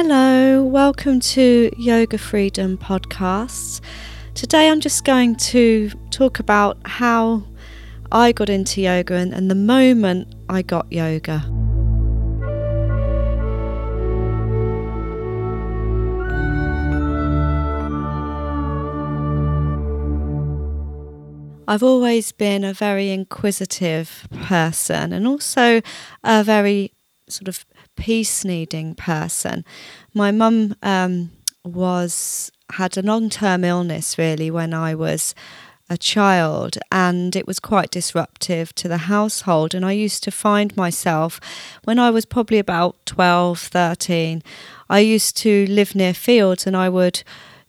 Hello, welcome to Yoga Freedom Podcasts. Today I'm just going to talk about how I got into yoga and the moment I got yoga. I've always been a very inquisitive person and also a very sort of peace-needing person. My mum had a long-term illness really when I was a child, and it was quite disruptive to the household, and I used to find myself when I was probably about 12, 13, I used to live near fields and I would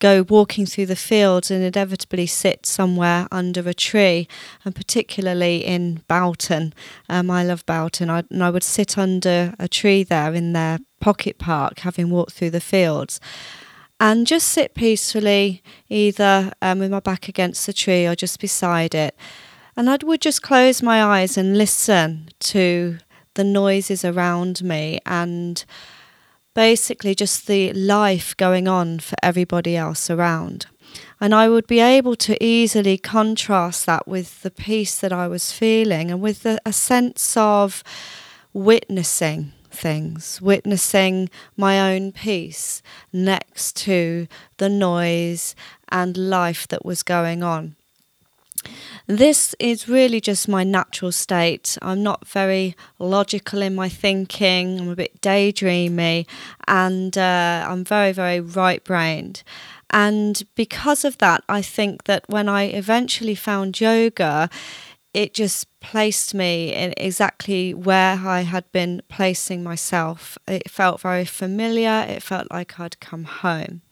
go walking through the fields and inevitably sit somewhere under a tree, and particularly in Boughton. I love Boughton, and I would sit under a tree there in their pocket park, having walked through the fields, and just sit peacefully, either with my back against the tree or just beside it. And I would just close my eyes and listen to the noises around me and basically just the life going on for everybody else around. And I would be able to easily contrast that with the peace that I was feeling and with a sense of witnessing things, witnessing my own peace next to the noise and life that was going on. This is really just my natural state. I'm not very logical in my thinking. I'm a bit daydreamy, and I'm very, very right-brained. And because of that, I think that when I eventually found yoga, it just placed me in exactly where I had been placing myself. It felt very familiar. It felt like I'd come home.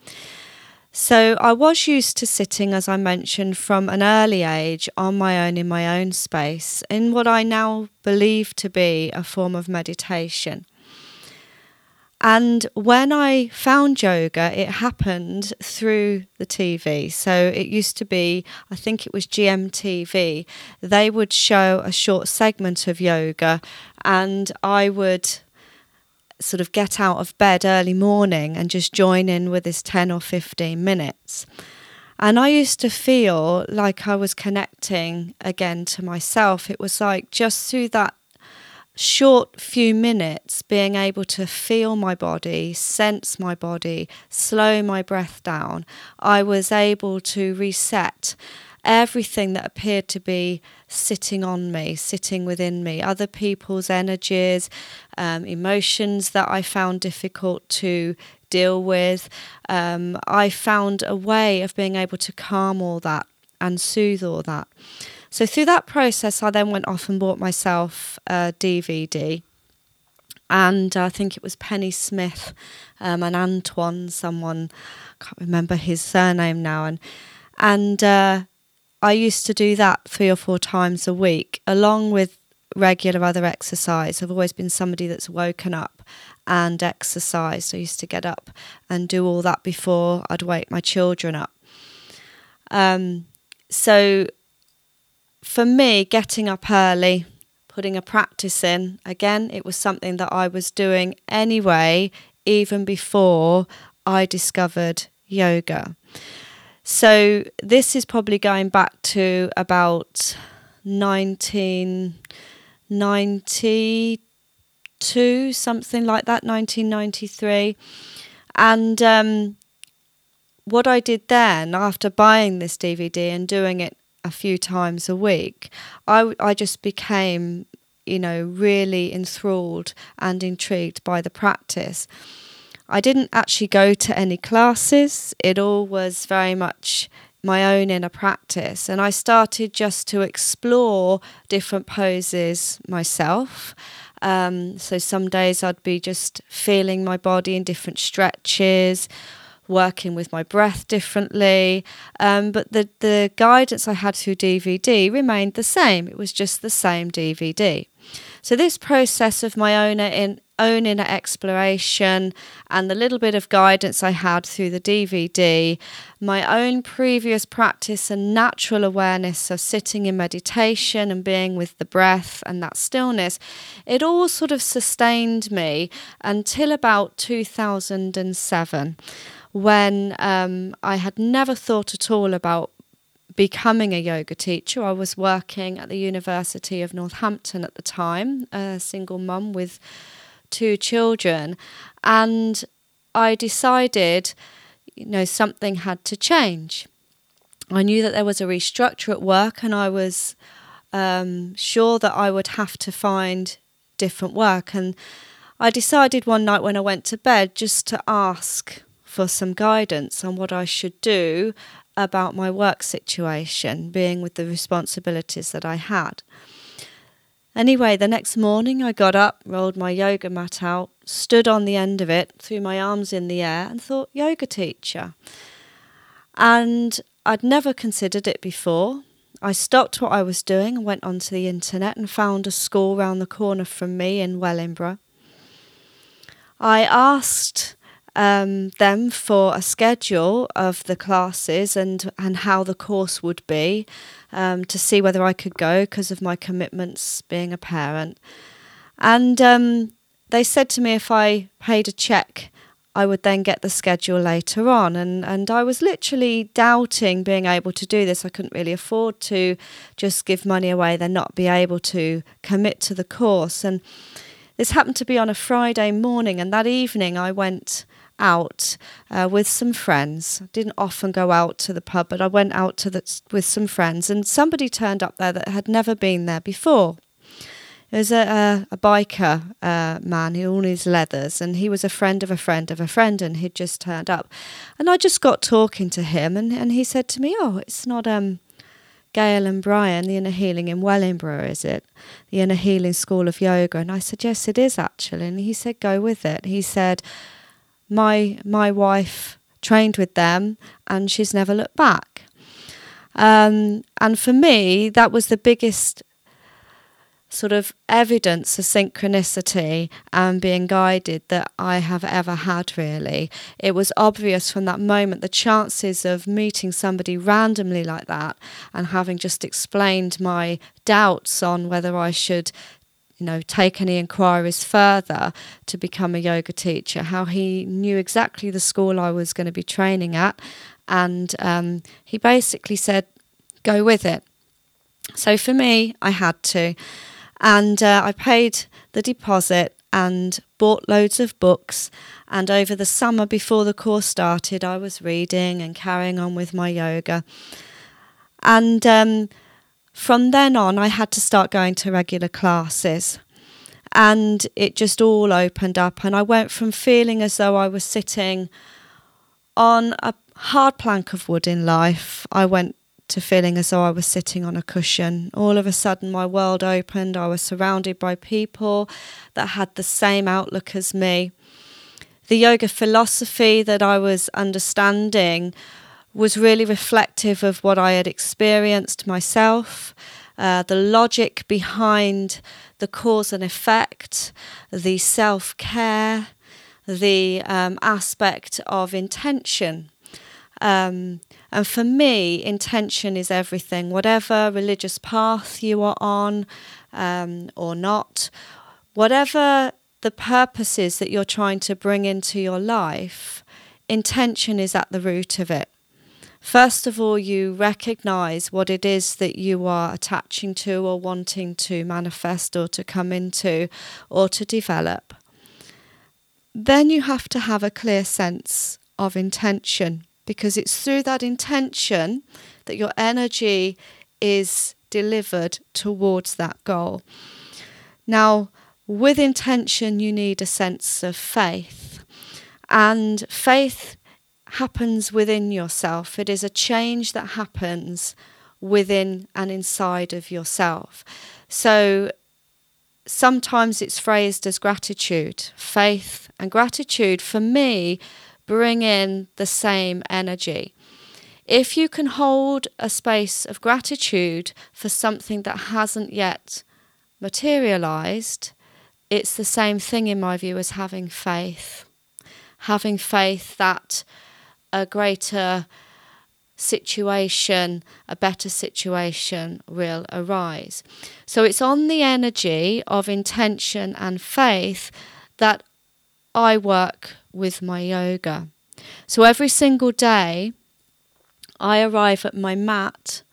So I was used to sitting, as I mentioned, from an early age on my own in my own space in what I now believe to be a form of meditation. And when I found yoga, it happened through the TV. So it used to be, I think it was GMTV, they would show a short segment of yoga, and I would sort of get out of bed early morning and just join in with this 10 or 15 minutes. And I used to feel like I was connecting again to myself. It was like just through that short few minutes being able to feel my body, sense my body, slow my breath down, I was able to reset everything that appeared to be sitting on me, sitting within me, other people's energies, emotions that I found difficult to deal with. I found a way of being able to calm all that and soothe all that. So through that process, I then went off and bought myself a DVD. And I think it was Penny Smith and Antoine, someone, I can't remember his surname now. And I used to do that 3 or 4 times a week, along with regular other exercise. I've always been somebody that's woken up and exercised. I used to get up and do all that before I'd wake my children up. So for me, getting up early, putting a practice in, again, it was something that I was doing anyway, even before I discovered yoga. So this is probably going back to about 1992, something like that, 1993. And what I did then, after buying this DVD and doing it a few times a week, I just became, really enthralled and intrigued by the practice. I didn't actually go to any classes. It all was very much my own inner practice. And I started just to explore different poses myself. So some days I'd be just feeling my body in different stretches, working with my breath differently. But the guidance I had through DVD remained the same. It was just the same DVD. So this process of my own in own inner exploration and the little bit of guidance I had through the DVD, my own previous practice and natural awareness of sitting in meditation and being with the breath and that stillness, it all sort of sustained me until about 2007, when I had never thought at all about becoming a yoga teacher. I was working at the University of Northampton at the time, a single mum with two children, and I decided, you know, something had to change. I knew that there was a restructure at work, and I was sure that I would have to find different work. And I decided one night when I went to bed just to ask for some guidance on what I should do about my work situation, being with the responsibilities that I had. Anyway, the next morning I got up, rolled my yoga mat out, stood on the end of it, threw my arms in the air and thought, yoga teacher. And I'd never considered it before. I stopped what I was doing and went onto the internet and found a school round the corner from me in Wellingborough. I asked them for a schedule of the classes and how the course would be, to see whether I could go because of my commitments being a parent. And they said to me if I paid a check, I would then get the schedule later on. And I was literally doubting being able to do this. I couldn't really afford to just give money away, then not be able to commit to the course. And this happened to be on a Friday morning, and that evening I went out with some friends. I didn't often go out to the pub, but I went out with some friends, and somebody turned up there that had never been there before. It was a biker man in all his leathers, and he was a friend of a friend of a friend, and he'd just turned up. And I just got talking to him, and he said to me, "Oh, it's not Gail and Brian, the Inner Healing in Wellingborough, is it? The Inner Healing School of Yoga?" And I said, "Yes, it is actually." And he said, "Go with it." He said, My wife trained with them and she's never looked back. And for me, that was the biggest sort of evidence of synchronicity and being guided that I have ever had, really. It was obvious from that moment, the chances of meeting somebody randomly like that and having just explained my doubts on whether I should, you know, take any inquiries further to become a yoga teacher, how he knew exactly the school I was going to be training at, and he basically said, "Go with it." So for me, I had to. And I paid the deposit and bought loads of books. And over the summer before the course started, I was reading and carrying on with my yoga. And from then on, I had to start going to regular classes. And it just all opened up. And I went from feeling as though I was sitting on a hard plank of wood in life, I went to feeling as though I was sitting on a cushion. All of a sudden my world opened. I was surrounded by people that had the same outlook as me. The yoga philosophy that I was understanding was really reflective of what I had experienced myself. The logic behind the cause and effect, the self-care, the aspect of intention. And for me, intention is everything. Whatever religious path you are on or not, whatever the purpose is that you're trying to bring into your life, intention is at the root of it. First of all, you recognize what it is that you are attaching to or wanting to manifest or to come into or to develop. Then you have to have a clear sense of intention, because it's through that intention that your energy is delivered towards that goal. Now, with intention, you need a sense of faith. And faith happens within yourself. It is a change that happens within and inside of yourself. So sometimes it's phrased as gratitude. Faith and gratitude, for me, bring in the same energy. If you can hold a space of gratitude for something that hasn't yet materialized, it's the same thing in my view as having faith. Having faith that a greater situation, a better situation will arise. So it's on the energy of intention and faith that I work with my yoga. So every single day I arrive at my mat,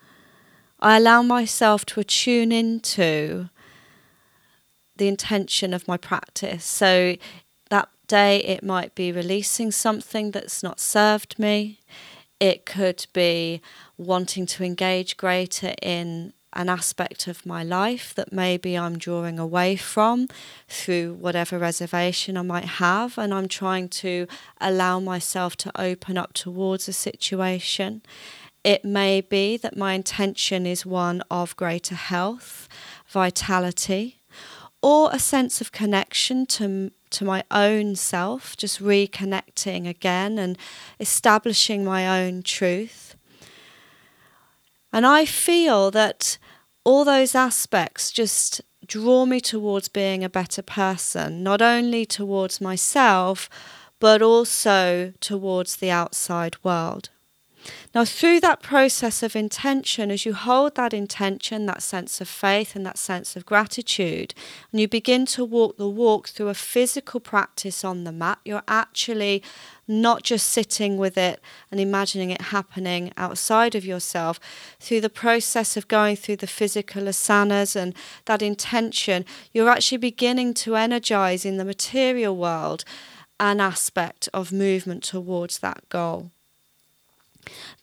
I allow myself to attune into the intention of my practice. So that day it might be releasing something that's not served me. It could be wanting to engage greater in an aspect of my life that maybe I'm drawing away from through whatever reservation I might have, and I'm trying to allow myself to open up towards a situation. It may be that my intention is one of greater health, vitality, or a sense of connection to my own self, just reconnecting again and establishing my own truth. And I feel that all those aspects just draw me towards being a better person, not only towards myself, but also towards the outside world. Now, through that process of intention, as you hold that intention, that sense of faith and that sense of gratitude, and you begin to walk the walk through a physical practice on the mat, you're actually not just sitting with it and imagining it happening outside of yourself. Through the process of going through the physical asanas and that intention, you're actually beginning to energize in the material world an aspect of movement towards that goal.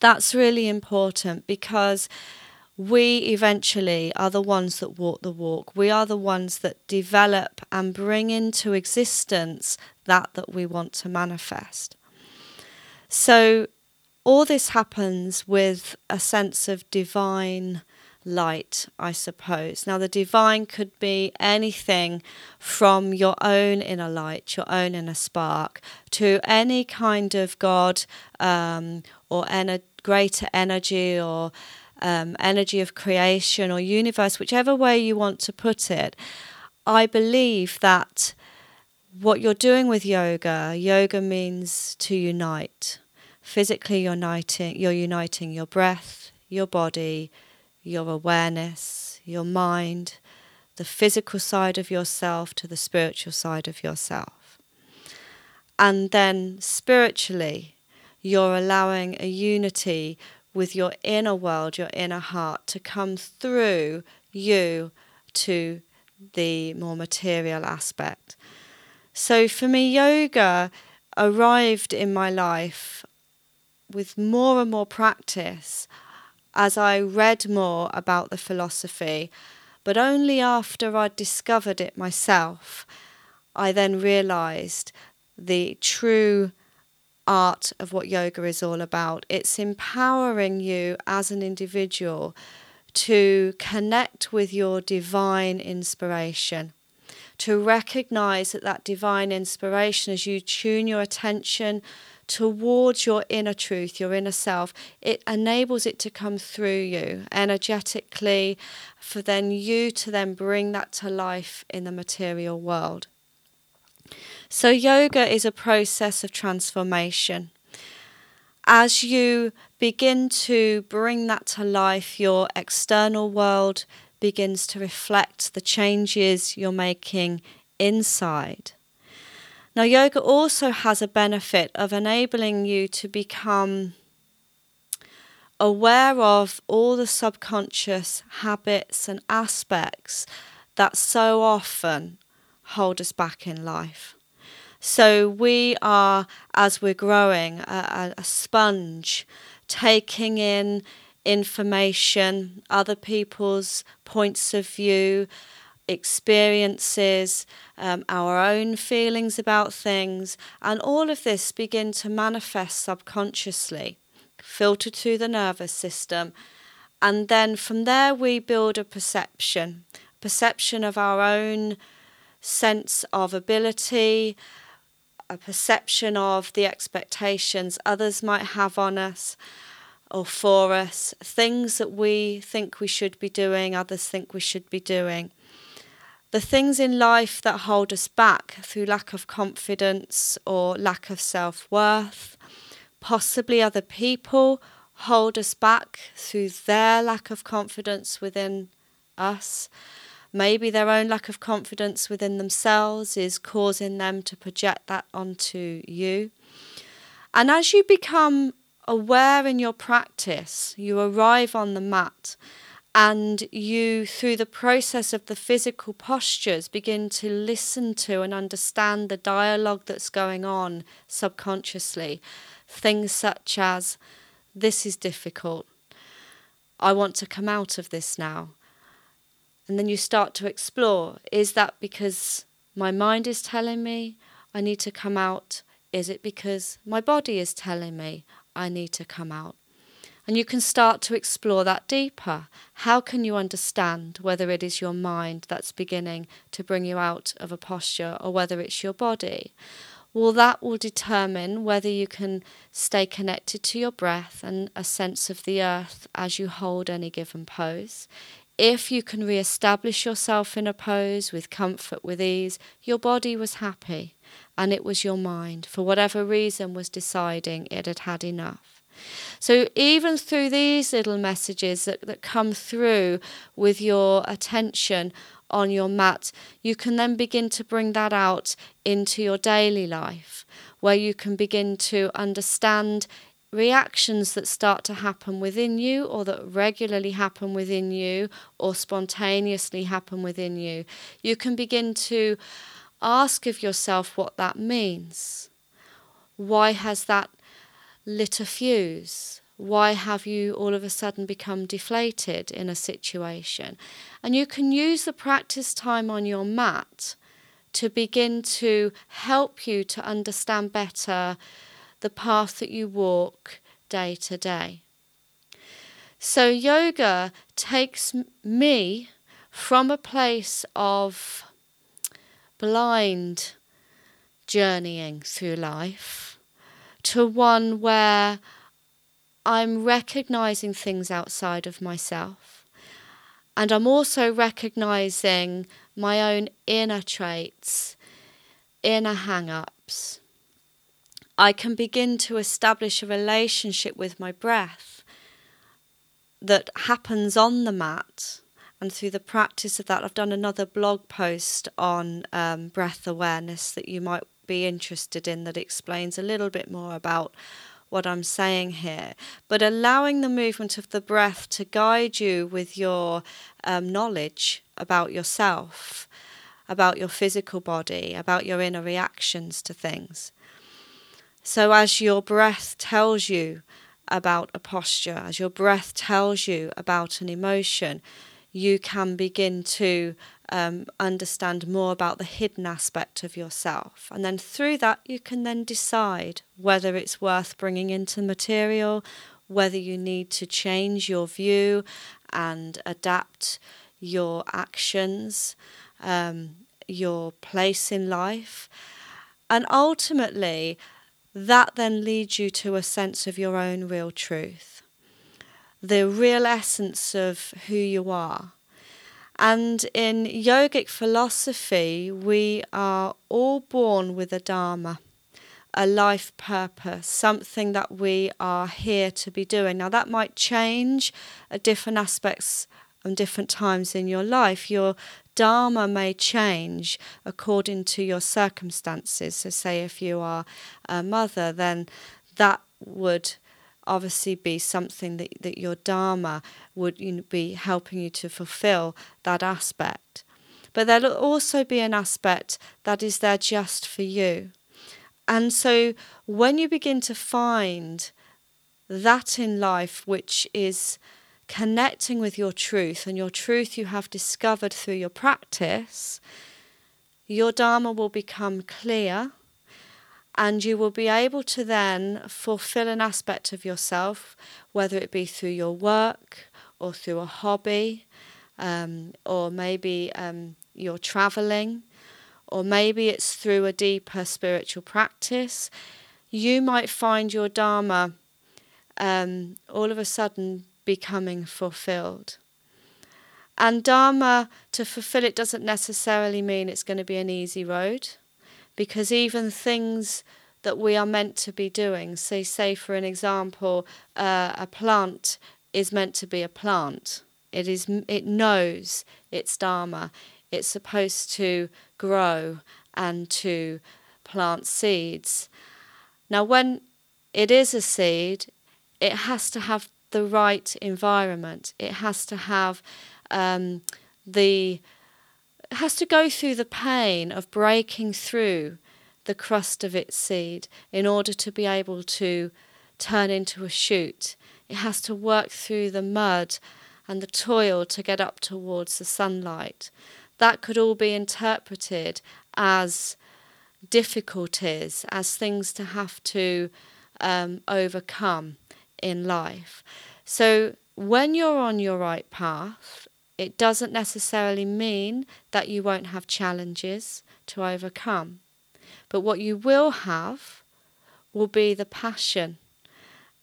That's really important, because we eventually are the ones that walk the walk. We are the ones that develop and bring into existence that we want to manifest. So all this happens with a sense of divine light, I suppose. Now, the divine could be anything from your own inner light, your own inner spark, to any kind of God or greater energy or energy of creation or universe, whichever way you want to put it. I believe that what you're doing with yoga means to unite. Physically, you're uniting your breath, your body, your awareness, your mind, the physical side of yourself to the spiritual side of yourself. And then spiritually, you're allowing a unity with your inner world, your inner heart, to come through you to the more material aspect. So for me, yoga arrived in my life with more and more practice as I read more about the philosophy, but only after I'd discovered it myself, I then realised the true art of what yoga is all about. It's empowering you as an individual to connect with your divine inspiration, to recognise that divine inspiration, as you tune your attention towards your inner truth, your inner self, it enables it to come through you energetically for then you to then bring that to life in the material world. So yoga is a process of transformation. As you begin to bring that to life, your external world begins to reflect the changes you're making inside. Now, yoga also has a benefit of enabling you to become aware of all the subconscious habits and aspects that so often hold us back in life. So we are, as we're growing, a sponge, taking in information, other people's points of view, experiences, our own feelings about things, and all of this begin to manifest subconsciously, filtered through the nervous system. And then from there we build a perception of our own sense of ability, a perception of the expectations others might have on us or for us, things that we think we should be doing, others think we should be doing. the things in life that hold us back through lack of confidence or lack of self-worth, possibly other people hold us back through their lack of confidence within us. Maybe their own lack of confidence within themselves is causing them to project that onto you. And as you become aware in your practice, you arrive on the mat and you, through the process of the physical postures, begin to listen to and understand the dialogue that's going on subconsciously. Things such as, this is difficult. I want to come out of this now. And then you start to explore, is that because my mind is telling me I need to come out? Is it because my body is telling me I need to come out? And you can start to explore that deeper. How can you understand whether it is your mind that's beginning to bring you out of a posture or whether it's your body? Well, that will determine whether you can stay connected to your breath and a sense of the earth as you hold any given pose. If you can re-establish yourself in a pose with comfort, with ease, your body was happy and it was your mind, for whatever reason, was deciding it had had enough. So even through these little messages that come through with your attention on your mat, you can then begin to bring that out into your daily life, where you can begin to understand reactions that start to happen within you, or that regularly happen within you, or spontaneously happen within you. You can begin to ask of yourself what that means. Why has that lit a fuse? Why have you all of a sudden become deflated in a situation? And you can use the practice time on your mat to begin to help you to understand better the path that you walk day to day. So yoga takes me from a place of blind journeying through life to one where I'm recognizing things outside of myself, and I'm also recognizing my own inner traits, inner hang-ups. I can begin to establish a relationship with my breath that happens on the mat, and through the practice of that, I've done another blog post on breath awareness that you might be interested in, that explains a little bit more about what I'm saying here. But allowing the movement of the breath to guide you with your knowledge about yourself, about your physical body, about your inner reactions to things. So as your breath tells you about a posture, as your breath tells you about an emotion, you can begin to understand more about the hidden aspect of yourself. And then through that, you can then decide whether it's worth bringing into material, whether you need to change your view and adapt your actions, your place in life. And ultimately, that then leads you to a sense of your own real truth, the real essence of who you are. And in yogic philosophy, we are all born with a dharma, a life purpose, something that we are here to be doing. Now, that might change at different aspects and different times in your life. Your dharma may change according to your circumstances. So say if you are a mother, then that would obviously be something that your dharma would be helping you to fulfill that aspect. But there'll also be an aspect that is there just for you. And so when you begin to find that in life, which is connecting with your truth, and your truth you have discovered through your practice, your dharma will become clear, and you will be able to then fulfill an aspect of yourself, whether it be through your work or through a hobby, or maybe you're traveling, or maybe it's through a deeper spiritual practice. You might find your dharma all of a sudden becoming fulfilled. And dharma, to fulfill it, doesn't necessarily mean it's going to be an easy road, because even things that we are meant to be doing, so say for an example, a plant is meant to be a plant. It knows its dharma. It's supposed to grow and to plant seeds. Now, when it is a seed, it has to have the right environment. It has to have it has to go through the pain of breaking through the crust of its seed in order to be able to turn into a shoot. It has to work through the mud and the toil to get up towards the sunlight. That could all be interpreted as difficulties, as things to have to overcome in life. So when you're on your right path, it doesn't necessarily mean that you won't have challenges to overcome. But what you will have will be the passion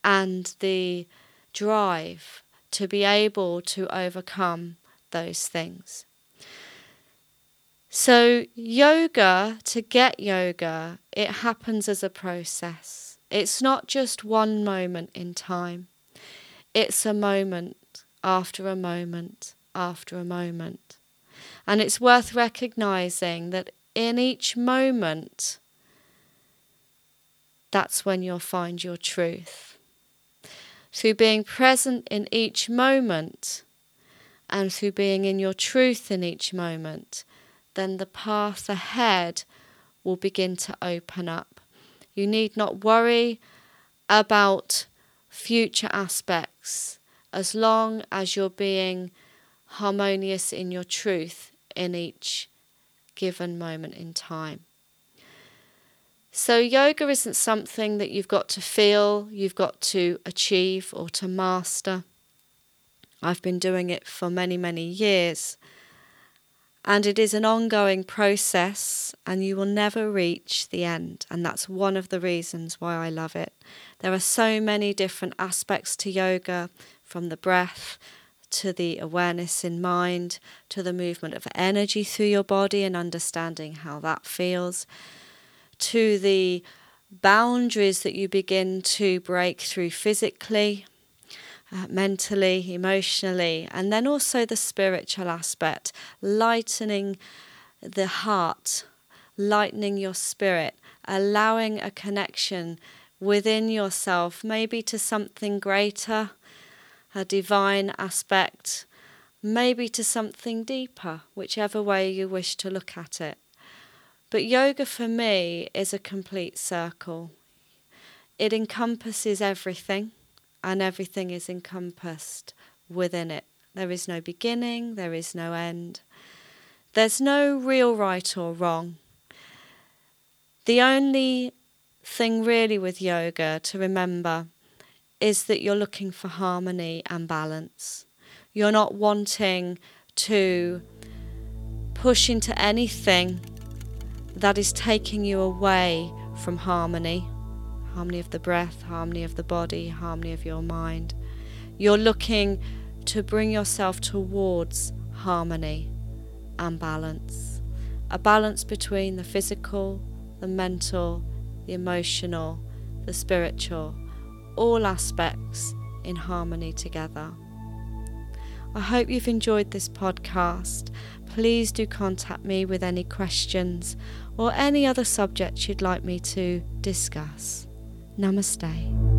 and the drive to be able to overcome those things. So yoga, to get yoga, it happens as a process. It's not just one moment in time. It's a moment after a moment after a moment. And it's worth recognizing that in each moment, that's when you'll find your truth. Through being present in each moment and through being in your truth in each moment, then the path ahead will begin to open up. You need not worry about future aspects as long as you're being harmonious in your truth in each given moment in time. So yoga isn't something that you've got to feel, you've got to achieve or to master. I've been doing it for many, many years, and it is an ongoing process, and you will never reach the end. And that's one of the reasons why I love it. There are so many different aspects to yoga, from the breath to the awareness in mind, to the movement of energy through your body and understanding how that feels, to the boundaries that you begin to break through physically, mentally, emotionally, and then also the spiritual aspect, lightening the heart, lightening your spirit, allowing a connection within yourself, maybe to something greater, a divine aspect, maybe to something deeper, whichever way you wish to look at it. But yoga for me is a complete circle. It encompasses everything, and everything is encompassed within it. There is no beginning, there is no end. There's no real right or wrong. The only thing really with yoga to remember is that you're looking for harmony and balance. You're not wanting to push into anything that is taking you away from harmony. Harmony of the breath, harmony of the body, harmony of your mind. You're looking to bring yourself towards harmony and balance. A balance between the physical, the mental, the emotional, the spiritual, all aspects in harmony together. I hope you've enjoyed this podcast. Please do contact me with any questions or any other subjects you'd like me to discuss. Namaste.